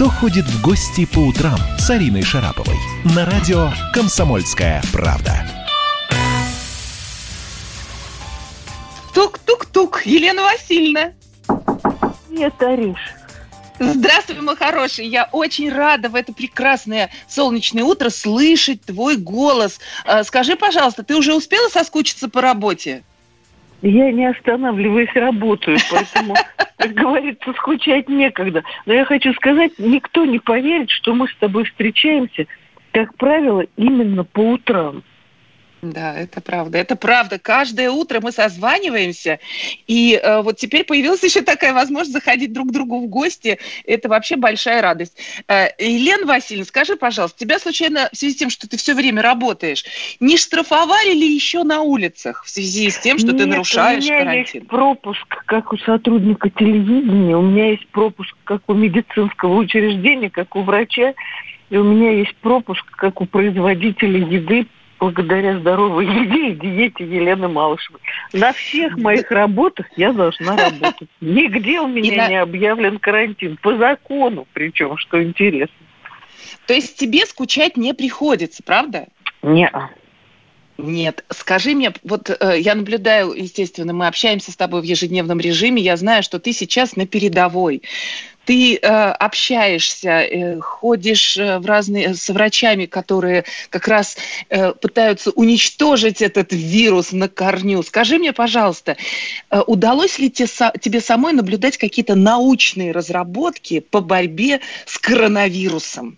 «Кто ходит в гости по утрам» с Ариной Шараповой на радио «Комсомольская правда». Тук-тук-тук, Елена Васильевна. Привет, Ариш. Здравствуй, мой хороший. Я очень рада в это прекрасное солнечное утро слышать твой голос. Скажи, пожалуйста, ты уже успела соскучиться по работе? Я не останавливаюсь, работаю, поэтому, как говорится, скучать некогда. Но я хочу сказать, никто не поверит, что мы с тобой встречаемся, как правило, именно по утрам. Да, это правда, это правда. Каждое утро мы созваниваемся, и вот теперь появилась еще такая возможность заходить друг к другу в гости. Это вообще большая радость. Елена Васильевна, скажи, пожалуйста, тебя случайно в связи с тем, что ты все время работаешь, не штрафовали ли еще на улицах в связи с тем, что ты нарушаешь карантин? У меня есть пропуск, как у сотрудника телевидения, у меня есть пропуск, как у медицинского учреждения, как у врача, и у меня есть пропуск, как у производителя еды, благодаря здоровой еде и диете Елены Малышевой. На всех моих работах я должна работать. Нигде у меня не объявлен карантин. По закону, причем, что интересно. То есть тебе скучать не приходится, правда? Не-а. Нет. Скажи мне, вот я наблюдаю, естественно, мы общаемся с тобой в ежедневном режиме, я знаю, что ты сейчас на передовой. Ты общаешься, ходишь в разные, с врачами, которые как раз пытаются уничтожить этот вирус на корню. Скажи мне, пожалуйста, удалось ли тебе самой наблюдать какие-то научные разработки по борьбе с коронавирусом?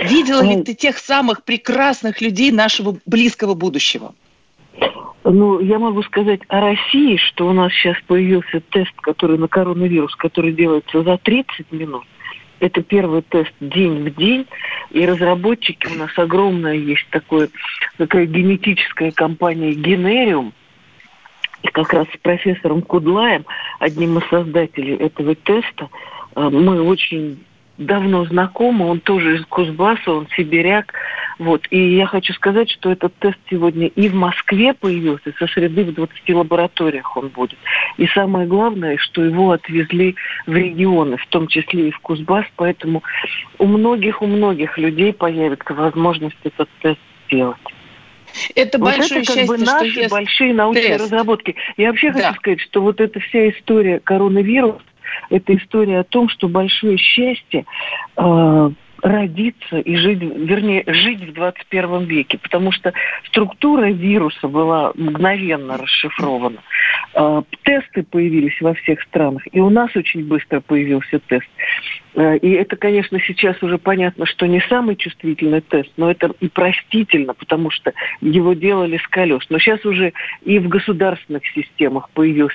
Видела ли ты тех самых прекрасных людей нашего близкого будущего? Ну, я могу сказать о России, что у нас сейчас появился тест, который на коронавирус, который делается за 30 минут. Это первый тест день в день. И разработчики у нас огромная есть такая генетическая компания «Генериум». И как раз с профессором Кудлаем, одним из создателей этого теста, мы очень давно знакомы, он тоже из Кузбасса, он сибиряк. Вот. И я хочу сказать, что этот тест сегодня и в Москве появился, со среды в 20 лабораториях он будет. И самое главное, что его отвезли в регионы, в том числе и в Кузбасс, поэтому у многих людей появится возможность этот тест сделать. Это вот большое это как счастье, бы наши что большие научные тест. Разработки. Я вообще хочу сказать, что вот эта вся история коронавируса, это история о том, что большое счастье родиться и жить в 21 веке, потому что структура вируса была мгновенно расшифрована. Тесты появились во всех странах, и у нас очень быстро появился тест. И это, конечно, сейчас уже понятно, что не самый чувствительный тест, но это и простительно, потому что его делали с колес. Но сейчас уже и в государственных системах появились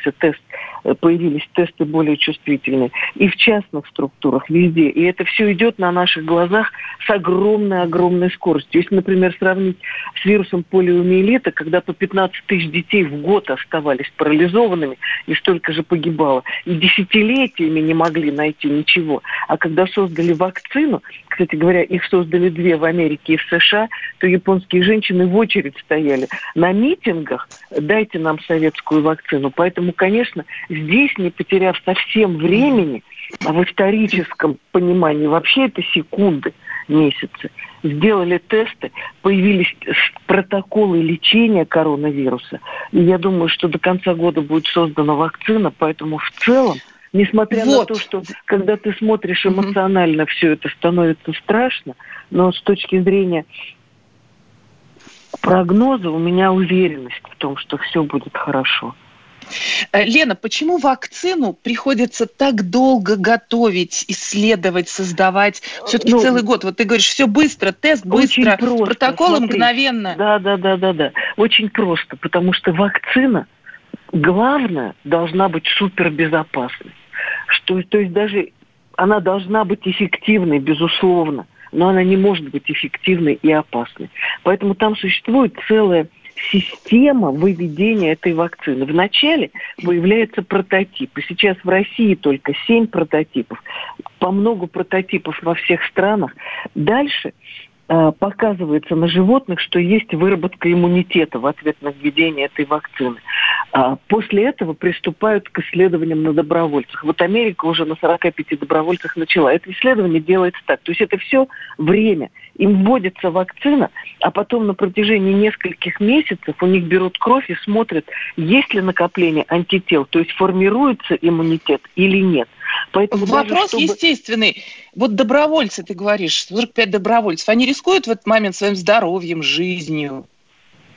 тесты более чувствительные, и в частных структурах, везде. И это все идет на наших глазах с огромной-огромной скоростью. Если, например, сравнить с вирусом полиомиелита, когда по 15 тысяч детей в год оставались парализованными, и столько же погибало, и десятилетиями не могли найти ничего. А когда создали вакцину, кстати говоря, их создали две в Америке и в США, то японские женщины в очередь стояли на митингах: дайте нам советскую вакцину. Поэтому, конечно, здесь, не потеряв совсем времени, а в историческом понимании вообще это секунды, месяцы, сделали тесты, появились протоколы лечения коронавируса. И я думаю, что до конца года будет создана вакцина, поэтому в целом, несмотря на то, что когда ты смотришь эмоционально, все это становится страшно, но с точки зрения прогноза у меня уверенность в том, что все будет хорошо. Лена, почему вакцину приходится так долго готовить, исследовать, создавать? Все-таки целый год. Вот ты говоришь, все быстро, тест быстро, протокол мгновенно. Да. Очень просто, потому что вакцина, главное, должна быть супербезопасной. То есть даже она должна быть эффективной, безусловно, но она не может быть эффективной и опасной. Поэтому там существует целая система выведения этой вакцины. Вначале появляются прототипы. Сейчас в России только 7 прототипов. По много прототипов во всех странах. Дальше показывается на животных, что есть выработка иммунитета в ответ на введение этой вакцины. После этого приступают к исследованиям на добровольцах. Вот Америка уже на 45 добровольцах начала. Это исследование делается так. То есть это все время. Им вводится вакцина, а потом на протяжении нескольких месяцев у них берут кровь и смотрят, есть ли накопление антител, то есть формируется иммунитет или нет. Поэтому вопрос естественный. Вот добровольцы, ты говоришь, 45 добровольцев, они рискуют в этот момент своим здоровьем, жизнью?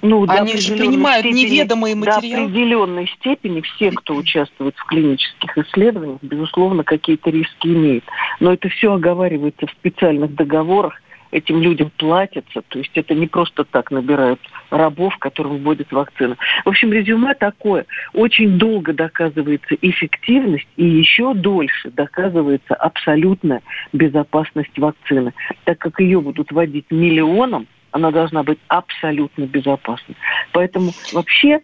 Ну, они же принимают неведомые материалы. До определенной степени все, кто участвует в клинических исследованиях, безусловно, какие-то риски имеют. Но это все оговаривается в специальных договорах. Этим людям платятся, то есть это не просто так набирают рабов, которым вводят вакцину. В общем, резюме такое. Очень долго доказывается эффективность и еще дольше доказывается абсолютная безопасность вакцины. Так как ее будут вводить миллионам, она должна быть абсолютно безопасной. Поэтому вообще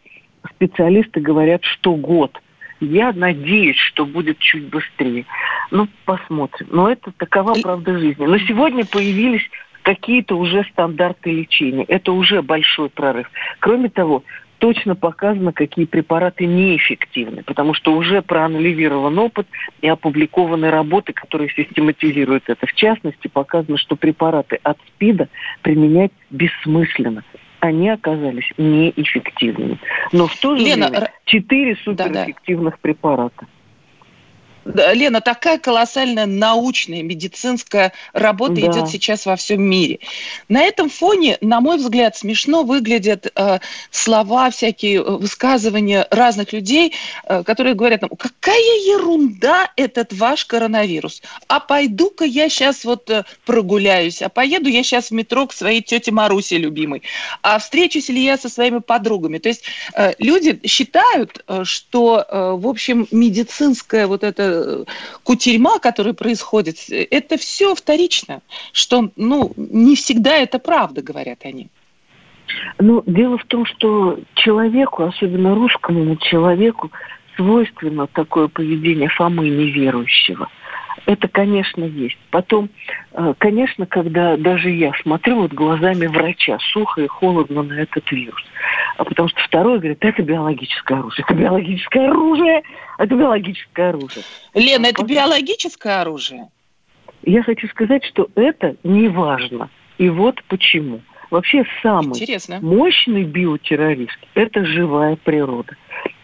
специалисты говорят, что год. Я надеюсь, что будет чуть быстрее. Ну, посмотрим. Но это такова правда жизни. Но сегодня появились какие-то уже стандарты лечения. Это уже большой прорыв. Кроме того, точно показано, какие препараты неэффективны, потому что уже проанализирован опыт и опубликованы работы, которые систематизируют это. В частности, показано, что препараты от СПИДа применять бессмысленно. Они оказались неэффективными. Но в то же время 4 суперэффективных препарата. Лена, такая колоссальная научная, медицинская работа идет сейчас во всем мире. На этом фоне, на мой взгляд, смешно выглядят слова, всякие высказывания разных людей, которые говорят нам, какая ерунда этот ваш коронавирус. А пойду-ка я сейчас вот прогуляюсь, а поеду я сейчас в метро к своей тете Марусе любимой, а встречусь ли я со своими подругами. То есть люди считают, что, в общем, медицинская вот эта кутерьма, которая происходит, это все вторично, что, не всегда это правда, говорят они. Дело в том, что человеку, особенно русскому человеку, свойственно такое поведение Фомы неверующего. Это, конечно, есть. Потом, конечно, когда даже я смотрю вот глазами врача, сухо и холодно на этот вирус. Потому что второй говорит, это биологическое оружие. Это биологическое оружие! Это биологическое оружие. Лена, это биологическое оружие? Я хочу сказать, что это не важно. И вот почему. Вообще самый мощный биотеррорист – это живая природа.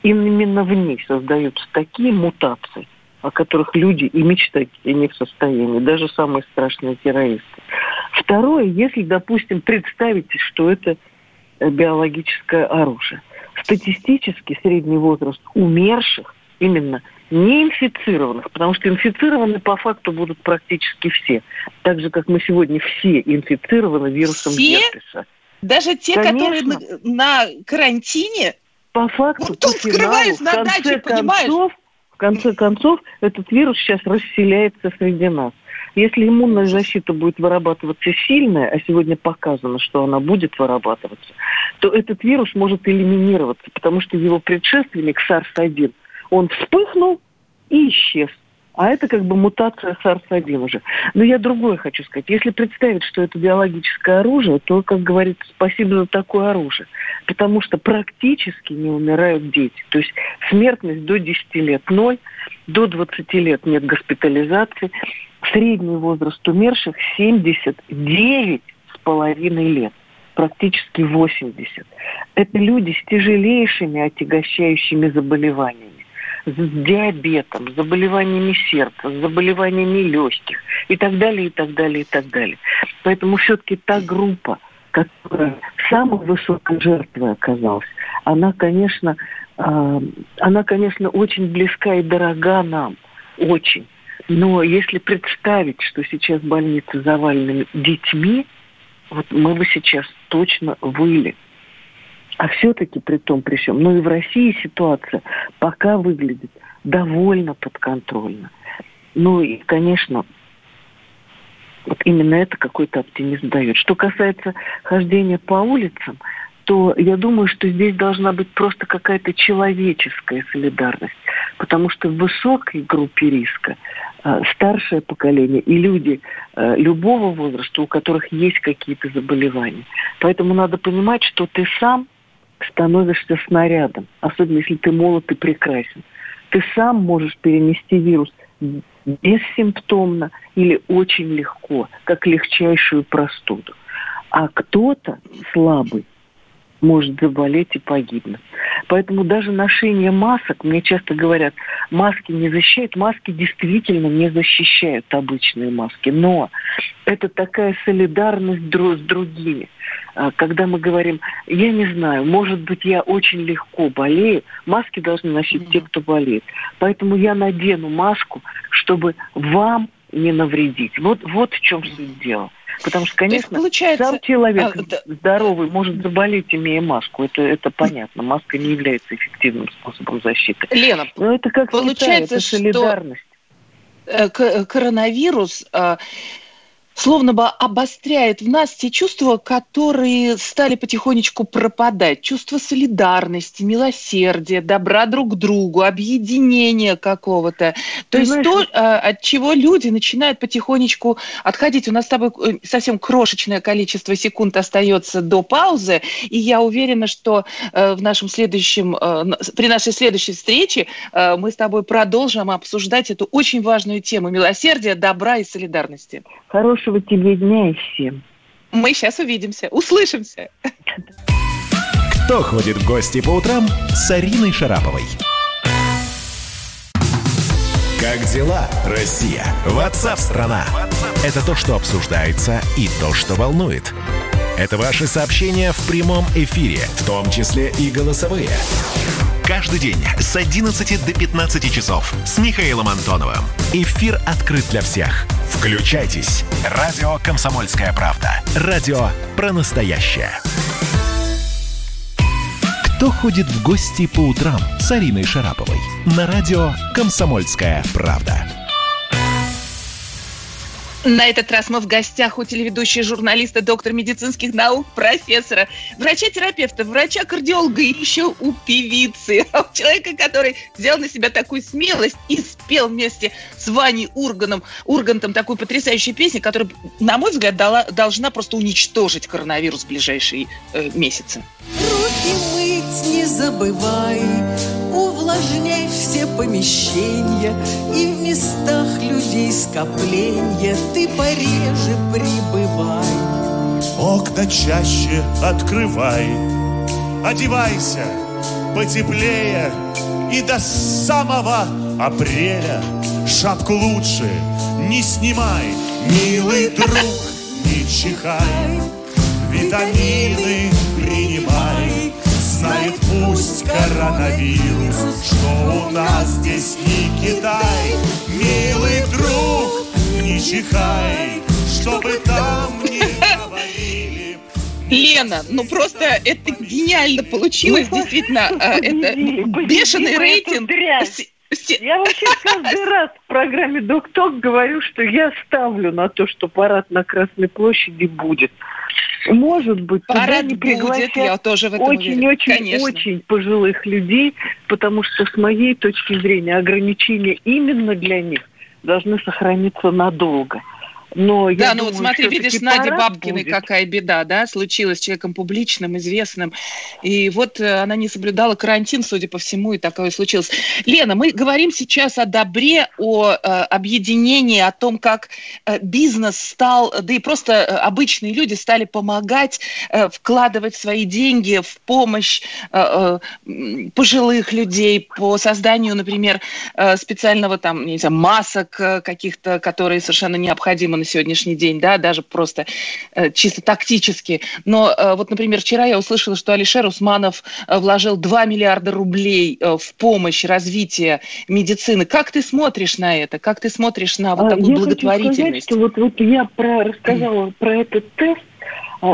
Именно в ней создаются такие мутации, о которых люди и мечтать и не в состоянии, даже самые страшные террористы. Второе, если, допустим, представите, что это биологическое оружие. Статистически средний возраст умерших, именно неинфицированных, потому что инфицированы по факту будут практически все, так же, как мы сегодня все инфицированы вирусом герпеса. Даже те, конечно, которые на карантине, по факту, тут скрываюсь на даче, понимаешь? В конце концов, этот вирус сейчас расселяется среди нас. Если иммунная защита будет вырабатываться сильная, а сегодня показано, что она будет вырабатываться, то этот вирус может элиминироваться, потому что его предшественник SARS-1, он вспыхнул и исчез. А это как бы мутация SARS-1 уже. Но я другое хочу сказать. Если представить, что это биологическое оружие, то, как говорится, спасибо за такое оружие. Потому что практически не умирают дети. То есть смертность до 10 лет – 0, до 20 лет нет госпитализации. Средний возраст умерших – 79,5 лет. Практически 80. Это люди с тяжелейшими отягощающими заболеваниями. С диабетом, с заболеваниями сердца, с заболеваниями легких и так далее, и так далее, и так далее. Поэтому все-таки та группа, которая самой высокой жертвой оказалась, она, конечно, очень близка и дорога нам, очень. Но если представить, что сейчас больницы завалены детьми, вот мы бы сейчас точно выли. А все-таки при всем. Но и в России ситуация пока выглядит довольно подконтрольно. И, конечно, вот именно это какой-то оптимизм дает. Что касается хождения по улицам, то я думаю, что здесь должна быть просто какая-то человеческая солидарность. Потому что в высокой группе риска старшее поколение и люди любого возраста, у которых есть какие-то заболевания. Поэтому надо понимать, что ты сам становишься снарядом. Особенно, если ты молод и прекрасен. Ты сам можешь перенести вирус бессимптомно или очень легко, как легчайшую простуду. А кто-то слабый может заболеть и погибнуть. Поэтому даже ношение масок, мне часто говорят, маски не защищают. Маски действительно не защищают, обычные маски. Но это такая солидарность с другими. Когда мы говорим, я не знаю, может быть, я очень легко болею, маски должны носить те, кто болеет. Поэтому я надену маску, чтобы вам не навредить. Вот в чем суть дела. Потому что, конечно, получается... сам человек здоровый может заболеть, имея маску. Это понятно. Маска не является эффективным способом защиты. Лена, но это как получается, что солидарность. Коронавирус словно бы обостряет в нас те чувства, которые стали потихонечку пропадать. Чувство солидарности, милосердия, добра друг к другу, объединения какого-то. То есть то, от чего люди начинают потихонечку отходить. У нас с тобой совсем крошечное количество секунд остается до паузы, и я уверена, что при нашей следующей встрече мы с тобой продолжим обсуждать эту очень важную тему милосердия, добра и солидарности. Хорошего тебе дня и всем. Мы сейчас увидимся, услышимся. Кто ходит в гости по утрам с Ариной Шараповой? Как дела, Россия? WhatsApp-страна! Это то, что обсуждается и то, что волнует. Это ваши сообщения в прямом эфире, в том числе и голосовые. Каждый день с 11 до 15 часов с Михаилом Антоновым. Эфир открыт для всех. Включайтесь. Радио «Комсомольская правда». Радио про настоящее. Кто ходит в гости по утрам с Ариной Шараповой? На радио «Комсомольская правда». На этот раз мы в гостях у телеведущей, журналиста, доктора медицинских наук, профессора, врача-терапевта, врача-кардиолога и еще у певицы. Человека, который взял на себя такую смелость и спел вместе с Ваней Ургантом такую потрясающую песню, которая, на мой взгляд, должна просто уничтожить коронавирус в ближайшие месяцы. Руки мыть не забывай, увлажняй все помещения и в местах людей скопления ты пореже прибывай. Окна чаще открывай, одевайся потеплее и до самого апреля шапку лучше не снимай. Милый друг, не чихай, витамины принимай. Знает пусть коронавирус, что у нас здесь не Китай. Милый друг, не чихай, чтобы там не говорили. Лена, ну просто это гениально получилось, действительно. Это бешеный рейтинг. Я вообще каждый раз в программе «Док-Ток» говорю, что я ставлю на то, что парад на Красной площади будет. Может быть, парад туда не пригласят очень-очень-очень пожилых людей, потому что, с моей точки зрения, ограничения именно для них должны сохраниться надолго. Но я думаю, вот смотри, видишь, Наде Бабкиной какая беда, да, случилась с человеком публичным, известным. И вот она не соблюдала карантин, судя по всему, и такое случилось. Лена, мы говорим сейчас о добре, о объединении, о том, как бизнес стал, да и просто обычные люди стали помогать, вкладывать свои деньги в помощь пожилых людей по созданию, например, специального там, не знаю, масок каких-то, которые совершенно необходимы на сегодняшний день, да, даже просто чисто тактически. Но вот, например, вчера я услышала, что Алишер Усманов вложил 2 миллиарда рублей в помощь развитию медицины. Как ты смотришь на это? Как ты смотришь на вот такую благотворительность? Я хочу сказать, что вот я рассказала про этот тест.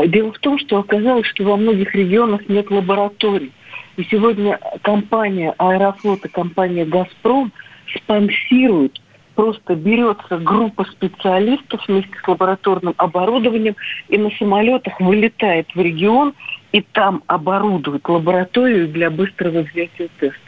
Дело в том, что оказалось, что во многих регионах нет лабораторий. И сегодня компания «Аэрофлот» и компания «Газпром» спонсируют, просто берется группа специалистов вместе с лабораторным оборудованием и на самолетах вылетает в регион и там оборудует лабораторию для быстрого взятия теста.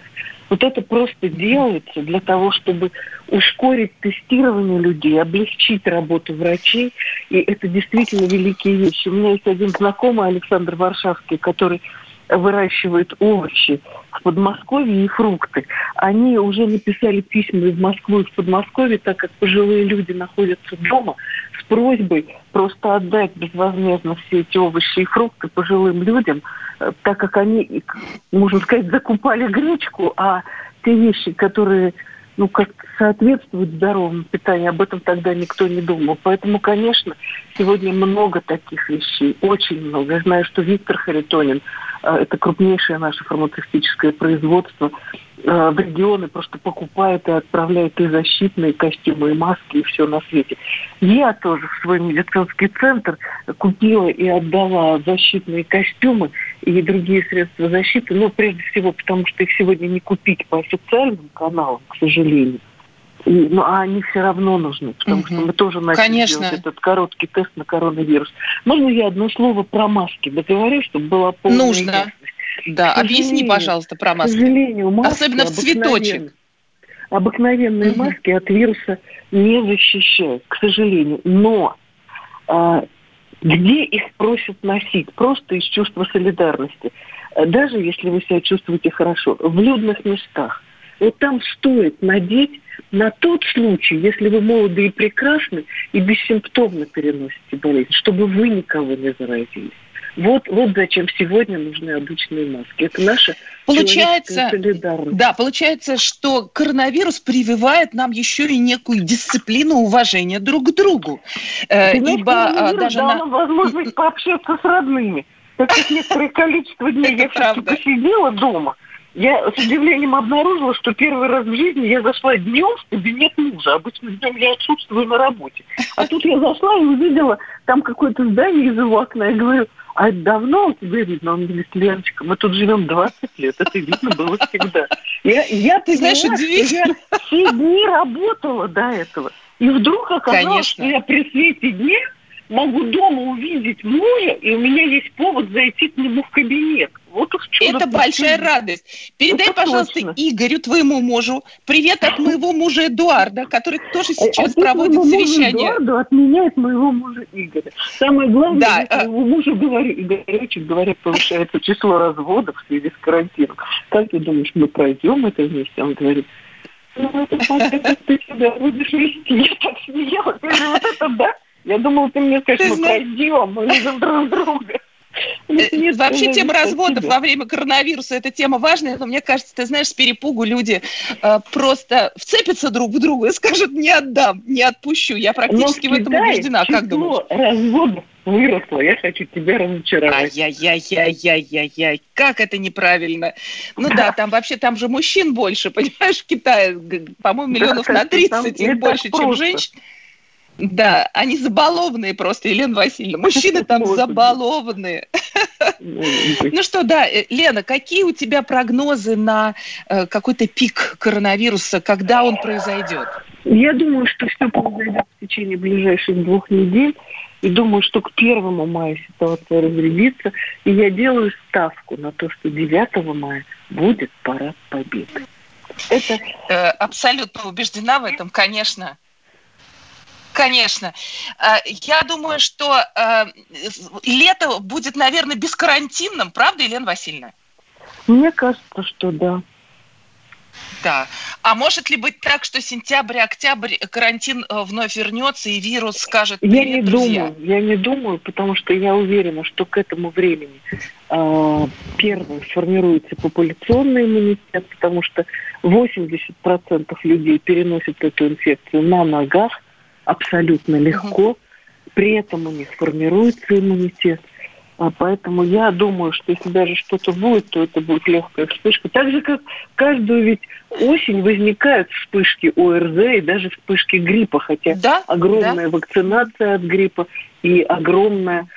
Вот это просто делается для того, чтобы ускорить тестирование людей, облегчить работу врачей. И это действительно великие вещи. У меня есть один знакомый, Александр Варшавский, который выращивают овощи в Подмосковье и фрукты. Они уже написали письма из Москвы в Подмосковье, так как пожилые люди находятся дома, с просьбой просто отдать безвозмездно все эти овощи и фрукты пожилым людям, так как они, можно сказать, закупали гречку, а те вещи, которые как соответствуют здоровому питанию, об этом тогда никто не думал. Поэтому, конечно, сегодня много таких вещей, очень много. Я знаю, что Виктор Харитонин, это крупнейшее наше фармацевтическое производство, в регионы просто покупает и отправляет и защитные костюмы, и маски, и все на свете. Я тоже в свой медицинский центр купила и отдала защитные костюмы и другие средства защиты, но прежде всего потому, что их сегодня не купить по официальным каналам, к сожалению. А они все равно нужны, потому что мы тоже начали делать этот короткий тест на коронавирус. Можно я одно слово про маски договорю, чтобы была полная ясность? Да, объясни, пожалуйста, про маски. К сожалению, маски, особенно в цветочек. Обыкновенные маски от вируса не защищают, к сожалению. Но где их просят носить? Просто из чувства солидарности. Даже если вы себя чувствуете хорошо. В людных местах. Вот там стоит надеть на тот случай, если вы молоды и прекрасны, и бессимптомно переносите болезнь, чтобы вы никого не заразились. Вот зачем сегодня нужны обычные маски. Это наша человеческая солидарность. Да, получается, что коронавирус прививает нам еще и некую дисциплину уважения друг к другу. Коронавирус дал нам возможность пообщаться с родными. Так как некоторое количество дней я все-таки посидела дома, я с удивлением обнаружила, что первый раз в жизни я зашла днем в кабинет мужа. Обычно днем я отсутствую на работе. А тут я зашла и увидела там какое-то здание из его окна. Я говорю, а это давно у тебя видно? Он говорит, Леночка, мы тут живем 20 лет. Это видно было всегда. Я поняла, что я все дни работала до этого. И вдруг оказалось, что я при свете дня могу дома увидеть мужа, и у меня есть повод зайти к нему в кабинет. Вот уж чудо. Это большая радость. Передай, пожалуйста, Игорю, твоему мужу, привет от моего мужа Эдуарда, который тоже сейчас проводит совещание. Эдуарду, от меня, от моего мужа Игоря. Самое главное, у мужа говорят, повышается число разводов в связи с карантином. Как ты думаешь, мы пройдем это вместе? Он говорит, как ты себя будешь вести? Я так смеялась. Вот это да. Я думала, ты мне скажешь, мы пройдем, мы любим друг друга. Вообще тема разводов во время коронавируса, эта тема важная, но мне кажется, ты знаешь, с перепугу люди просто вцепятся друг в друга и скажут, не отдам, не отпущу. Я практически в этом убеждена. Как думаешь? Разводов выросло, я хочу тебя разочаровать. Ай-яй-яй-яй-яй-яй-яй, как это неправильно. Ну да, там же мужчин больше, понимаешь, в Китае, по-моему, миллионов на 30 их больше, чем женщин. Да, они забалованные просто, Елена Васильевна. Мужчины там забалованные. Ну что, да, Лена, какие у тебя прогнозы на какой-то пик коронавируса, когда он произойдет? Я думаю, что все произойдет в течение ближайших 2 недель. И думаю, что к 1 мая ситуация разрядится. И я делаю ставку на то, что 9 мая будет парад победы. Это абсолютно убеждена в этом, конечно. Конечно. Я думаю, что лето будет, наверное, бескарантинным, правда, Елена Васильевна? Мне кажется, что да. Да. А может ли быть так, что сентябрь, октябрь карантин вновь вернется и вирус скажет привет, Я не думаю, потому что я уверена, что к этому времени первым сформируется популяционный иммунитет, потому что 80% людей переносят эту инфекцию на ногах, абсолютно легко, при этом у них формируется иммунитет. Поэтому я думаю, что если даже что-то будет, то это будет легкая вспышка. Так же, как каждую ведь осень возникают вспышки ОРЗ и даже вспышки гриппа, хотя огромная вакцинация от гриппа и огромное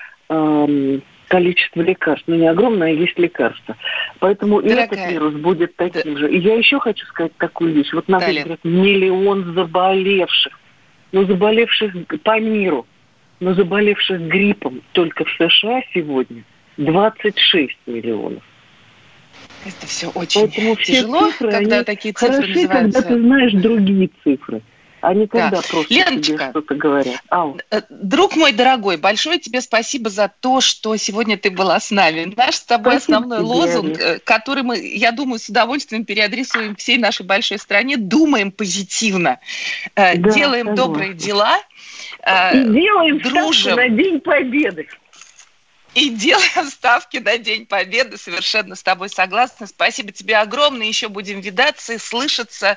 количество лекарств. Но не огромное, а есть лекарства. Поэтому и этот вирус будет таким же. И я еще хочу сказать такую вещь. Вот нам говорят, 1 миллион заболевших. Но заболевших по миру, но заболевших гриппом только в США сегодня 26 миллионов. Это все очень тяжело, когда такие цифры называются. Поэтому все цифры, они хороши, когда ты знаешь другие цифры. Они когда просто Леночка, тебе что-то говорят. Ау. Друг мой дорогой, большое тебе спасибо за то, что сегодня ты была с нами. Наш с тобой спасибо основной тебе, лозунг, который мы, я думаю, с удовольствием переадресуем всей нашей большой стране. Думаем позитивно, делаем добрые дела, и делаем дружим. На День Победы. И делаем ставки на День Победы. Совершенно с тобой согласна. Спасибо тебе огромное. Еще будем видаться и слышаться.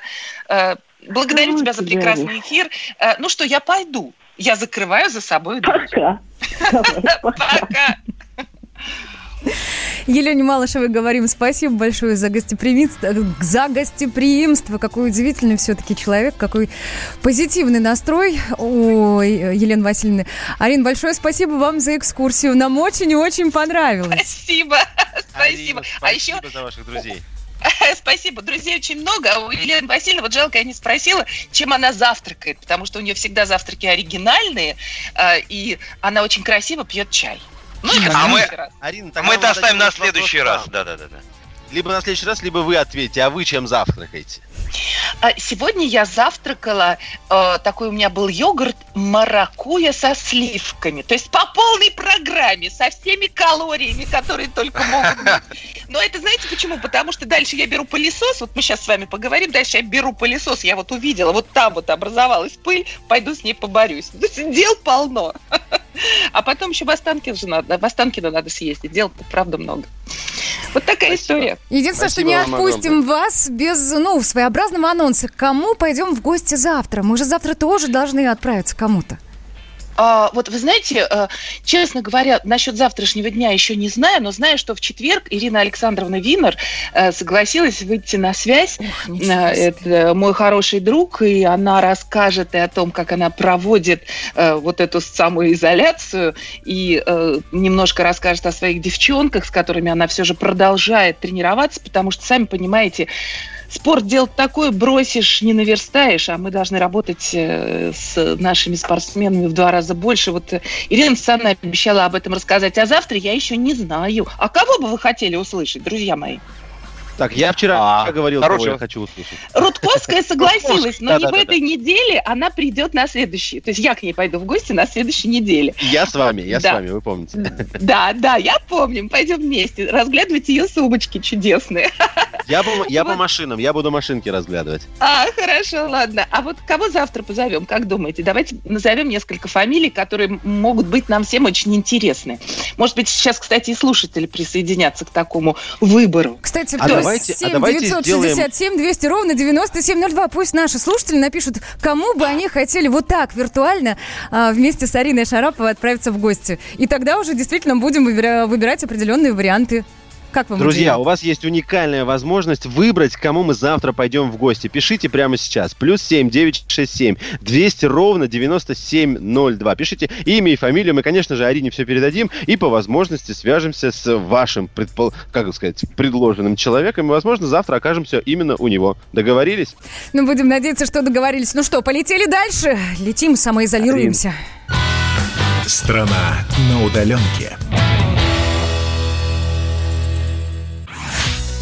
Благодарю тебя за прекрасный эфир. Ну что, я пойду. Я закрываю за собой дверь. Пока. Пока. Елене Малышевой говорим спасибо большое за гостеприимство. За гостеприимство. Какой удивительный все-таки человек, какой позитивный настрой у Елены Васильевны. Арин, большое спасибо вам за экскурсию. Нам очень и очень понравилось. Спасибо. Спасибо. Арина, спасибо за ваших друзей. Спасибо. Друзей очень много. А у Елены Васильевны, вот жалко, я не спросила, чем она завтракает, потому что у нее всегда завтраки оригинальные, и она очень красиво пьет чай. Ну, мы это оставим на следующий раз. Да. Либо на следующий раз, либо вы ответите. А вы чем завтракаете? Сегодня я завтракала, такой у меня был йогурт маракуйя со сливками. То есть по полной программе, со всеми калориями, которые только могут быть. Но это знаете почему? Потому что дальше я беру пылесос, вот мы сейчас с вами поговорим, дальше я беру пылесос, я вот увидела, вот там вот образовалась пыль, пойду с ней поборюсь. То есть дел полно. А потом еще в Останкино надо съездить, дел-то правда много. Вот такая история. Единственное, спасибо, что не отпустим вас без своеобразного анонса. Кому пойдем в гости завтра? Мы же завтра тоже должны отправиться кому-то. Вот вы знаете, честно говоря, насчет завтрашнего дня еще не знаю, но знаю, что в четверг Ирина Александровна Винер согласилась выйти на связь. Ох, это мой хороший друг, и она расскажет и о том, как она проводит вот эту самую изоляцию, и немножко расскажет о своих девчонках, с которыми она все же продолжает тренироваться, потому что, сами понимаете, спорт дело такое, бросишь, не наверстаешь, а мы должны работать с нашими спортсменами в 2 раза больше. Вот Ирина Александровна обещала об этом рассказать, а завтра я еще не знаю. А кого бы вы хотели услышать, друзья мои? Так, я вчера говорил, кого я хочу услышать. Рудковская согласилась, но не в этой неделе, она придет на следующей. То есть я к ней пойду в гости на следующей неделе. Я с вами, вы помните. Да, я помню, пойдем вместе. Разглядывать ее сумочки чудесные. Я по машинам, я буду машинки разглядывать. Хорошо, ладно. А вот кого завтра позовем, как думаете? Давайте назовем несколько фамилий, которые могут быть нам всем очень интересны. Может быть, сейчас, кстати, и слушатели присоединятся к такому выбору. Кстати, давайте 7-967-200, ровно 9702. Пусть наши слушатели напишут, кому бы они хотели вот так виртуально вместе с Ариной Шараповой отправиться в гости. И тогда уже действительно будем выбирать определенные варианты. Как вам, друзья, идея? У вас есть уникальная возможность выбрать, кому мы завтра пойдем в гости. Пишите прямо сейчас. +7 967 200 97 02. Пишите имя и фамилию. Мы, конечно же, Арине все передадим и по возможности свяжемся с вашим предложенным человеком. И, возможно, завтра окажемся именно у него. Договорились? Ну, будем надеяться, что договорились. Ну что, полетели дальше? Летим, самоизолируемся. Арин. Страна на удаленке.